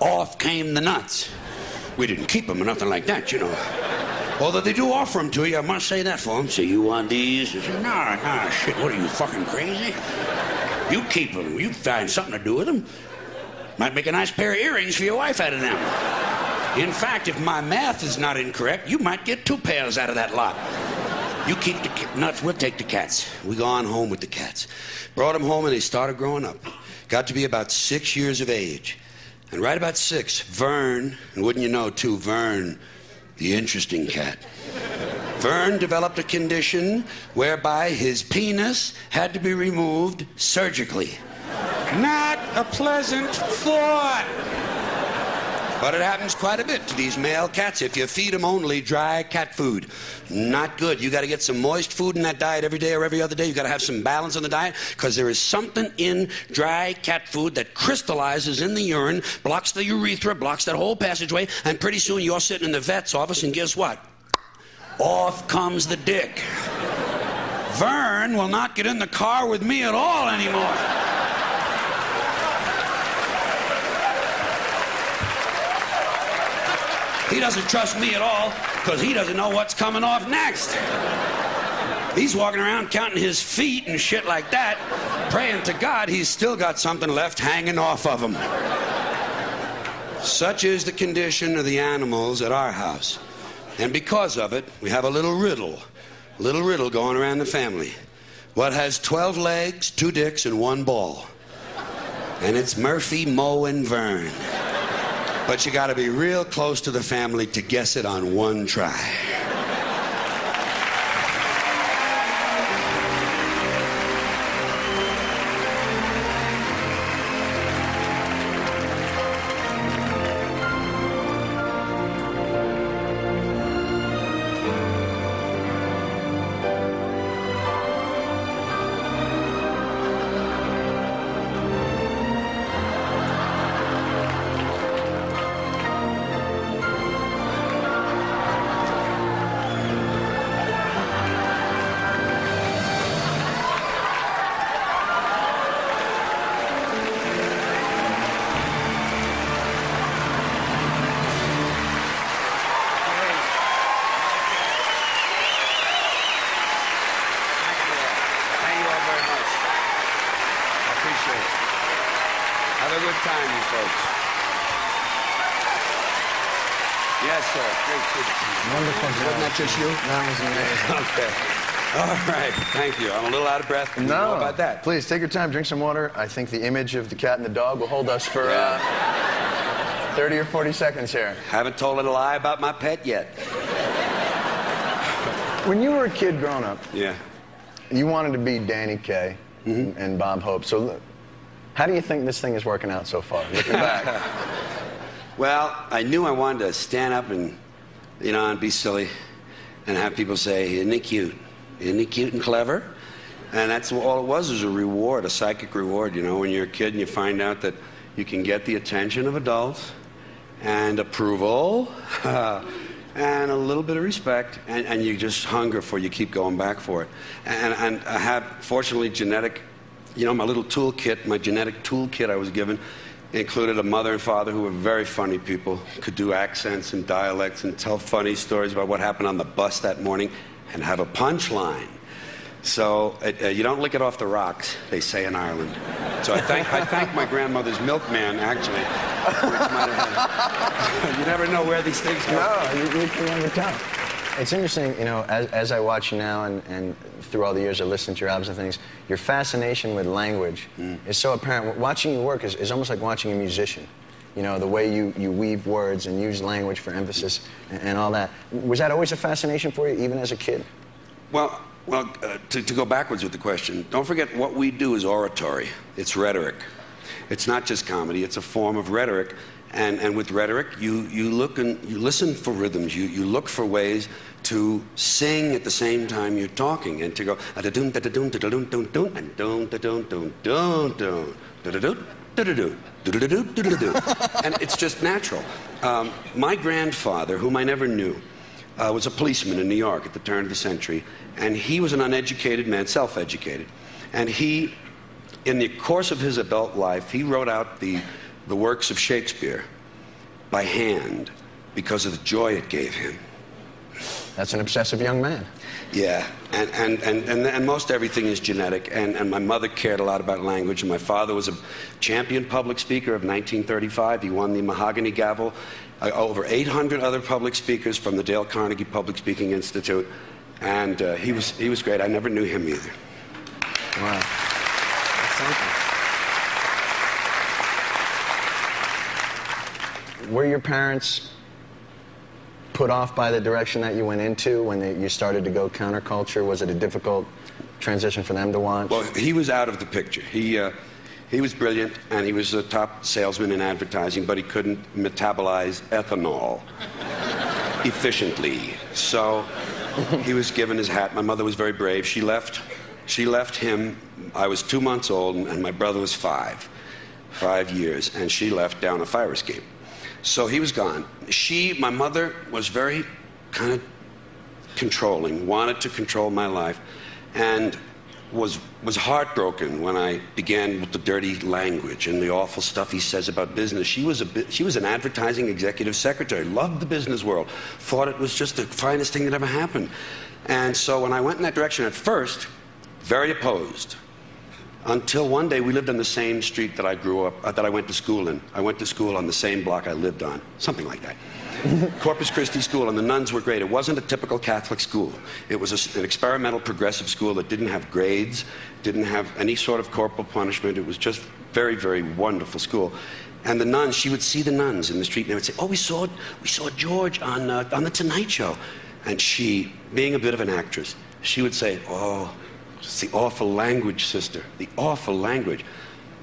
off came the nuts. We didn't keep them or nothing like that, you know. Although they do offer them to you, I must say that for them. Say, you want these? I said, nah, nah, shit, what are you, fucking crazy? You keep them. You find something to do with them. Might make a nice pair of earrings for your wife out of them. In fact, if my math is not incorrect, you might get two pairs out of that lot. You keep the nuts, we'll take the cats. We go on home with the cats. Brought them home and they started growing up. Got to be about six years of age. And right about six, Vern, and wouldn't you know too, Vern, the interesting cat. Vern developed a condition whereby his penis had to be removed surgically. Not a pleasant thought. But it happens quite a bit to these male cats if you feed them only dry cat food. Not good. You got to get some moist food in that diet every day or every other day. You got to have some balance in the diet because there is something in dry cat food that crystallizes in the urine, blocks the urethra, blocks that whole passageway, and pretty soon you're sitting in the vet's office and guess what? Off comes the dick. Vern will not get in the car with me at all anymore. He doesn't trust me at all because he doesn't know what's coming off next. He's walking around counting his feet and shit like that, praying to God he's still got something left hanging off of him. Such is the condition of the animals at our house. And because of it, we have a little riddle, a little riddle going around the family. What has twelve legs, two dicks, and one ball? And it's Murphy, Mo, and Vern. But you gotta be real close to the family to guess it on one try. Have a good time, you folks. Yes, sir. Great to see you. Wonderful. Wasn't that just you? That was amazing. Okay. All right. Thank you. I'm a little out of breath. No. You know about that. Please, take your time. Drink some water. I think the image of the cat and the dog will hold us for yeah. uh, thirty or forty seconds here. Haven't told a lie about my pet yet. When you were a kid growing up, yeah, you wanted to be Danny Kaye mm-hmm. and Bob Hope. So how do you think this thing is working out so far, looking back? Well, I knew I wanted to stand up and, you know, and be silly and have people say, isn't he cute? Isn't he cute and clever? And that's all it was, was a reward, a psychic reward, you know, when you're a kid and you find out that you can get the attention of adults and approval and a little bit of respect, and, and you just hunger for it, you keep going back for it. And, and I have, fortunately, genetic, you know, my little toolkit, my genetic toolkit I was given, included a mother and father who were very funny people, could do accents and dialects and tell funny stories about what happened on the bus that morning and have a punchline. So uh, you don't lick it off the rocks, they say in Ireland. So I thank, I thank my grandmother's milkman, actually. Which might have been. You never know where these things go. No, you, you can never tell. It's interesting, you know, as, as I watch you now and, and through all the years I listen to your albums and things, your fascination with language mm. is so apparent. Watching you work is, is almost like watching a musician. You know, the way you, you weave words and use language for emphasis and, and all that. Was that always a fascination for you, even as a kid? Well, well uh, to, to go backwards with the question, don't forget what we do is oratory. It's rhetoric. It's not just comedy. It's a form of rhetoric. And, and with rhetoric, you, you look and you listen for rhythms. You, you look for ways to sing at the same time you're talking and to go da-da-doom, da-da-doom, da-da-doom, da-da-doom, and doom, da-doom, da-doom, da-da-doom, da-da-doom, da-da-doom, da-da-doom, da-da-doom. And it's just natural. Um, my grandfather, whom I never knew, uh, was a policeman in New York at the turn of the century, and he was an uneducated man, self-educated. And he, in the course of his adult life, he wrote out the the works of Shakespeare by hand because of the joy it gave him. That's an obsessive young man. Yeah, and, and, and, and, and most everything is genetic, and, and my mother cared a lot about language, and my father was a champion public speaker of nineteen thirty-five. He won the Mahogany Gavel, uh, over eight hundred other public speakers from the Dale Carnegie Public Speaking Institute, and uh, he was, he was great. I never knew him either. Wow. That's something. Were your parents put off by the direction that you went into when they, you started to go counterculture? Was it a difficult transition for them to watch? Well, he was out of the picture. He, uh, he was brilliant, and he was a top salesman in advertising, but he couldn't metabolize ethanol efficiently. So he was given his hat. My mother was very brave. She left, she left him. I was two months old, and my brother was five, five years, and she left down a fire escape. So he was gone. She, my mother, was very kind of controlling, wanted to control my life, and was, was heartbroken when I began with the dirty language and the awful stuff he says about business. She was, a, she was an advertising executive secretary, loved the business world, thought it was just the finest thing that ever happened. And so when I went in that direction at first, very opposed. Until one day we lived on the same street that I grew up, uh, that I went to school in. I went to school on the same block I lived on, something like that. Corpus Christi School, and the nuns were great. It wasn't a typical Catholic school. It was a, an experimental progressive school that didn't have grades, didn't have any sort of corporal punishment. It was just very, very wonderful school. And the nuns, she would see the nuns in the street and they would say, oh, we saw, we saw George on, uh, on The Tonight Show. And she, being a bit of an actress, she would say, oh, it's the awful language, sister, the awful language.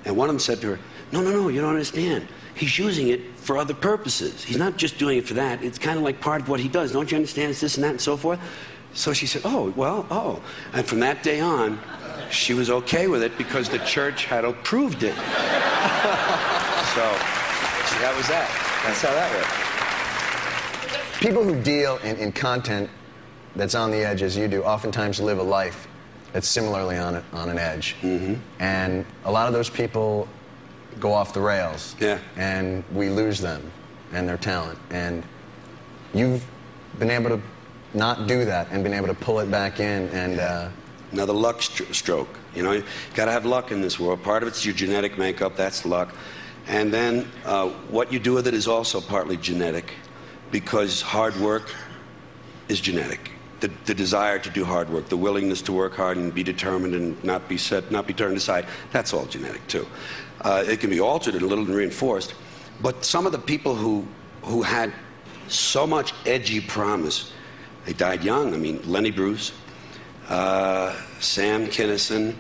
And one of them said to her, no, no, no, you don't understand. He's using it for other purposes. He's not just doing it for that. It's kind of like part of what he does. Don't you understand? It's this and that and so forth. So she said, oh, well, oh. And from that day on, she was okay with it because the church had approved it. So that was that. That's how that worked. People who deal in, in content that's on the edge, as you do, oftentimes live a life that's similarly on, a, on an edge. Mm-hmm. And a lot of those people go off the rails. Yeah. And we lose them and their talent. And you've been able to not do that and been able to pull it back in and... Uh, Another luck st- stroke. You know, you gotta have luck in this world. Part of it's your genetic makeup, that's luck. And then uh, what you do with it is also partly genetic. because hard work is genetic. The, the desire to do hard work, the willingness to work hard and be determined and not be set, not be turned aside, that's all genetic too. Uh, it can be altered and a little reinforced, but some of the people who, who had so much edgy promise, they died young. I mean, Lenny Bruce, uh, Sam Kinison,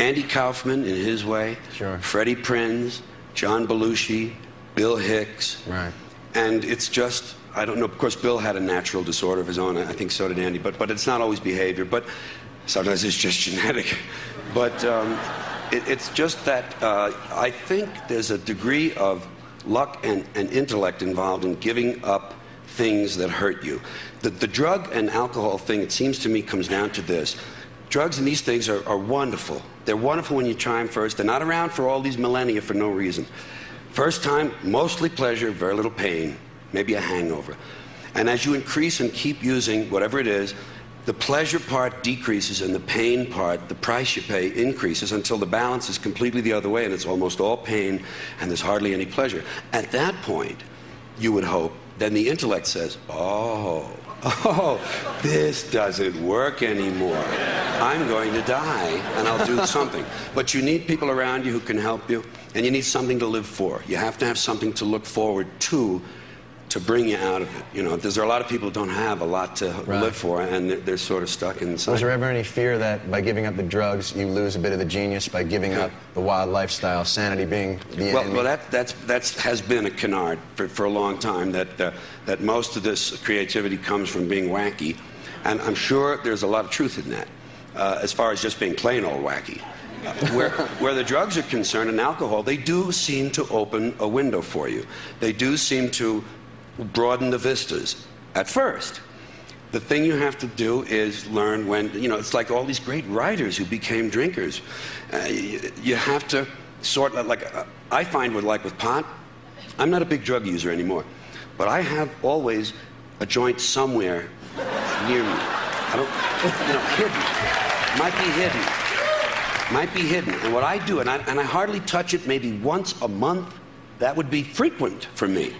Andy Kaufman in his way, sure. Freddie Prinze, John Belushi, Bill Hicks. Right. And it's just, I don't know, of course, Bill had a natural disorder of his own. I think so did Andy, but, but it's not always behavior. But sometimes it's just genetic. But um, it, it's just that uh, I think there's a degree of luck and, and intellect involved in giving up things that hurt you. The, the drug and alcohol thing, it seems to me, comes down to this. Drugs and these things are, are wonderful. They're wonderful when you try them first. They're not around for all these millennia for no reason. First time, mostly pleasure, very little pain, maybe a hangover. And as you increase and keep using whatever it is, the pleasure part decreases and the pain part, the price you pay, increases until the balance is completely the other way and it's almost all pain and there's hardly any pleasure. At that point, you would hope, then the intellect says, oh, oh, this doesn't work anymore. I'm going to die and I'll do something. But you need people around you who can help you and you need something to live for. You have to have something to look forward to to bring you out of it. You know, there's a lot of people who don't have a lot to right. live for, and they're, they're sort of stuck inside. Was there ever any fear that by giving up the drugs, you lose a bit of the genius by giving yeah. up the wild lifestyle, sanity being the well, enemy? Well, that that's, that's, has been a canard for, for a long time, that, uh, that most of this creativity comes from being wacky. And I'm sure there's a lot of truth in that, uh, as far as just being plain old wacky. Uh, where, where the drugs are concerned and alcohol, they do seem to open a window for you. They do seem to broaden the vistas. At first, the thing you have to do is learn when, you know, it's like all these great writers who became drinkers. Uh, you, you have to sort, like, uh, I find with, like with pot, I'm not a big drug user anymore, but I have always a joint somewhere near me. I don't, you know, hidden. Might be hidden. Might be hidden. And what I do, and I, and I hardly touch it maybe once a month, that would be frequent for me.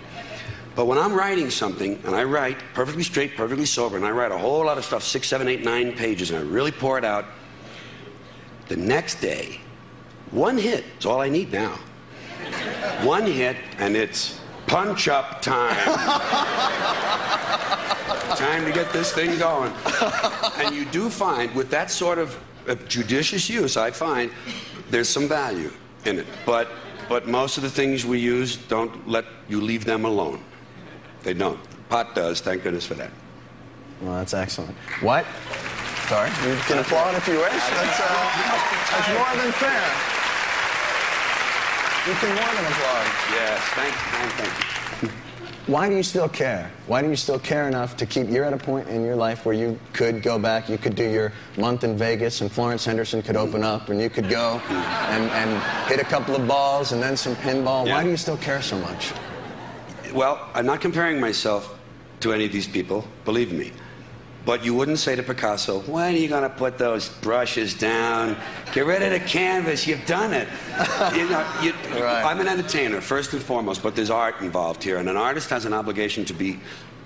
But when I'm writing something, and I write perfectly straight, perfectly sober, and I write a whole lot of stuff, six, seven, eight, nine pages, and I really pour it out, the next day, one hit is all I need now. One hit, and it's punch-up time. Time to get this thing going. And you do find, with that sort of judicious use, I find there's some value in it. But, but most of the things we use, don't let you leave them alone. They don't. Pot does, thank goodness for that. Well, that's excellent. What? Sorry? You can applaud if you wish. That's, uh, that's more than fair. You can more than applaud. Yes, thank you, thank you. Why do you still care? Why do you still care enough to keep... You're at a point in your life where you could go back, you could do your month in Vegas, and Florence Henderson could open up, and you could go and, and hit a couple of balls and then some pinball. Yeah. Why do you still care so much? Well, I'm not comparing myself to any of these people, believe me. But you wouldn't say to Picasso, when are you going to put those brushes down? Get rid of the canvas. You've done it. You know, you, right. I'm an entertainer, first and foremost, but there's art involved here. And an artist has an obligation to be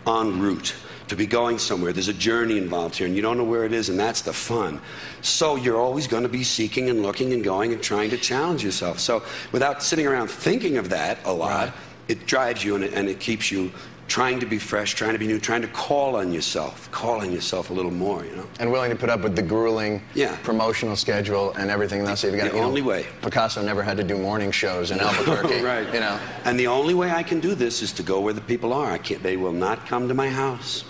en route, to be going somewhere. There's a journey involved here, and you don't know where it is, and that's the fun. So you're always going to be seeking and looking and going and trying to challenge yourself. So without sitting around thinking of that a lot, right. It drives you and it, and it keeps you trying to be fresh, trying to be new, trying to call on yourself, call on yourself a little more, you know. And willing to put up with the grueling yeah. promotional schedule and everything else. You've got the to, you only know, way. Picasso never had to do morning shows in Albuquerque, right. you know. And the only way I can do this is to go where the people are. I can't, they will not come to my house.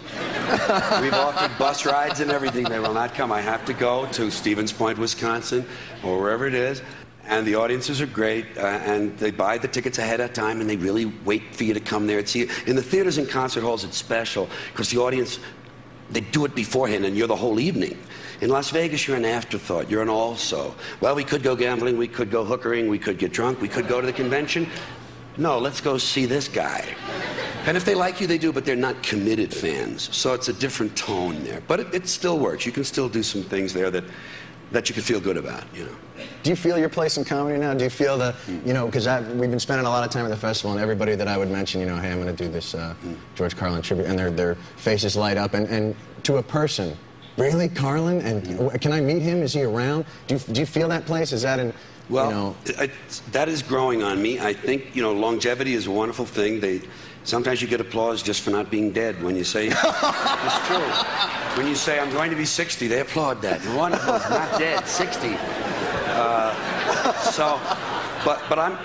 We've offered bus rides and everything. They will not come. I have to go to Stevens Point, Wisconsin, or wherever it is. And the audiences are great, uh, and they buy the tickets ahead of time, and they really wait for you to come there and see it. In the theaters and concert halls, it's special, because the audience, they do it beforehand, and you're the whole evening. In Las Vegas, you're an afterthought. You're an also. Well, we could go gambling. We could go hookering. We could get drunk. We could go to the convention. No, let's go see this guy. And if they like you, they do, but they're not committed fans. So it's a different tone there. But it, it still works. You can still do some things there that... that you can feel good about, you know. Do you feel your place in comedy now? Do you feel the, mm. you know, because we've been spending a lot of time at the festival, and everybody that I would mention, you know, hey, I'm going to do this uh, mm. George Carlin tribute, and their their faces light up, and, and to a person, really, Carlin? And mm. can I meet him? Is he around? Do you, do you feel that place? Is that in, well, you know... Well, that is growing on me. I think, you know, longevity is a wonderful thing. They... Sometimes you get applause just for not being dead when you say, it's true. When you say, I'm going to be sixty, they applaud that. Wonderful, not dead, sixty. Uh, so, but, but I'm,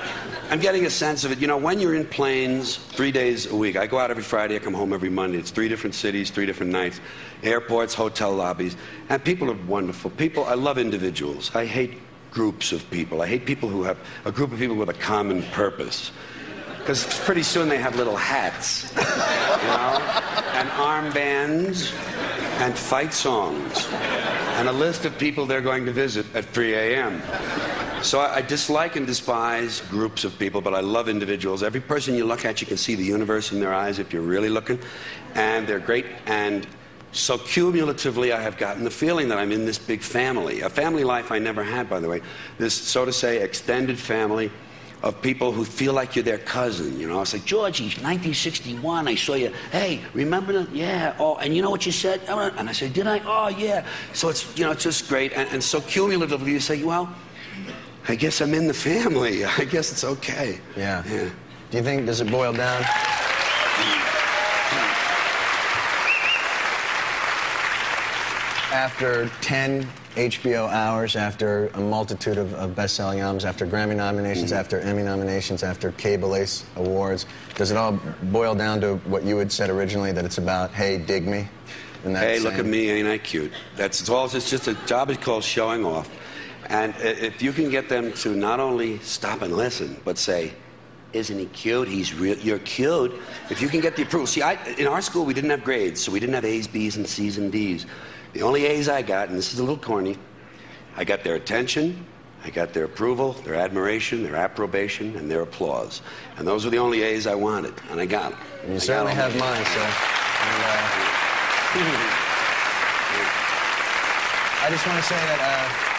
I'm getting a sense of it. You know, when you're in planes three days a week, I go out every Friday, I come home every Monday. It's three different cities, three different nights, airports, hotel lobbies. And people are wonderful. People, I love individuals. I hate groups of people. I hate people who have a group of people with a common purpose. Because pretty soon they have little hats, you know, and armbands, and fight songs, and a list of people they're going to visit at three A M So I, I dislike and despise groups of people, but I love individuals. Every person you look at, you can see the universe in their eyes if you're really looking, and they're great. And so cumulatively, I have gotten the feeling that I'm in this big family, a family life I never had, by the way, this, so to say, extended family of people who feel like you're their cousin, you know. I was like, Georgie, nineteen sixty-one, I saw you. Hey, remember that? Yeah. Oh, and you know what you said? And I said, did I? Oh, yeah. So it's, you know, it's just great. And, and so cumulatively, you say, well, I guess I'm in the family. I guess it's okay. Yeah. yeah. Do you think, does it boil down? After ten H B O hours, after a multitude of, of best-selling albums, after Grammy nominations, mm-hmm. after Emmy nominations, after Cable Ace Awards, does it all boil down to what you had said originally, that it's about, hey, dig me? And that's hey, look at me, ain't I cute? That's it's all. It's just a job is called showing off. And if you can get them to not only stop and listen, but say, isn't he cute? He's real. You're cute. If you can get the approval. See, I, in our school, we didn't have grades, so we didn't have A's, B's, and C's, and D's. The only A's I got, and this is a little corny, I got their attention, I got their approval, their admiration, their approbation, and their applause. And those were the only A's I wanted, and I got them. And you I certainly have them. Mine, so... And, uh, I just want to say that... Uh,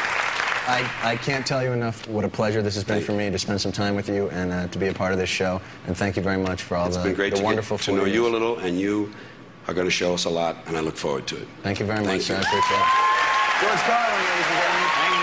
I, I can't tell you enough what a pleasure this has been for me to spend some time with you and uh, to be a part of this show. And thank you very much for all it's the, been great the to wonderful food. It's been great to know you a little, and you are going to show us a lot, and I look forward to it. Thank you very thank much, you. Sir. I appreciate it. George Carlin, ladies and gentlemen.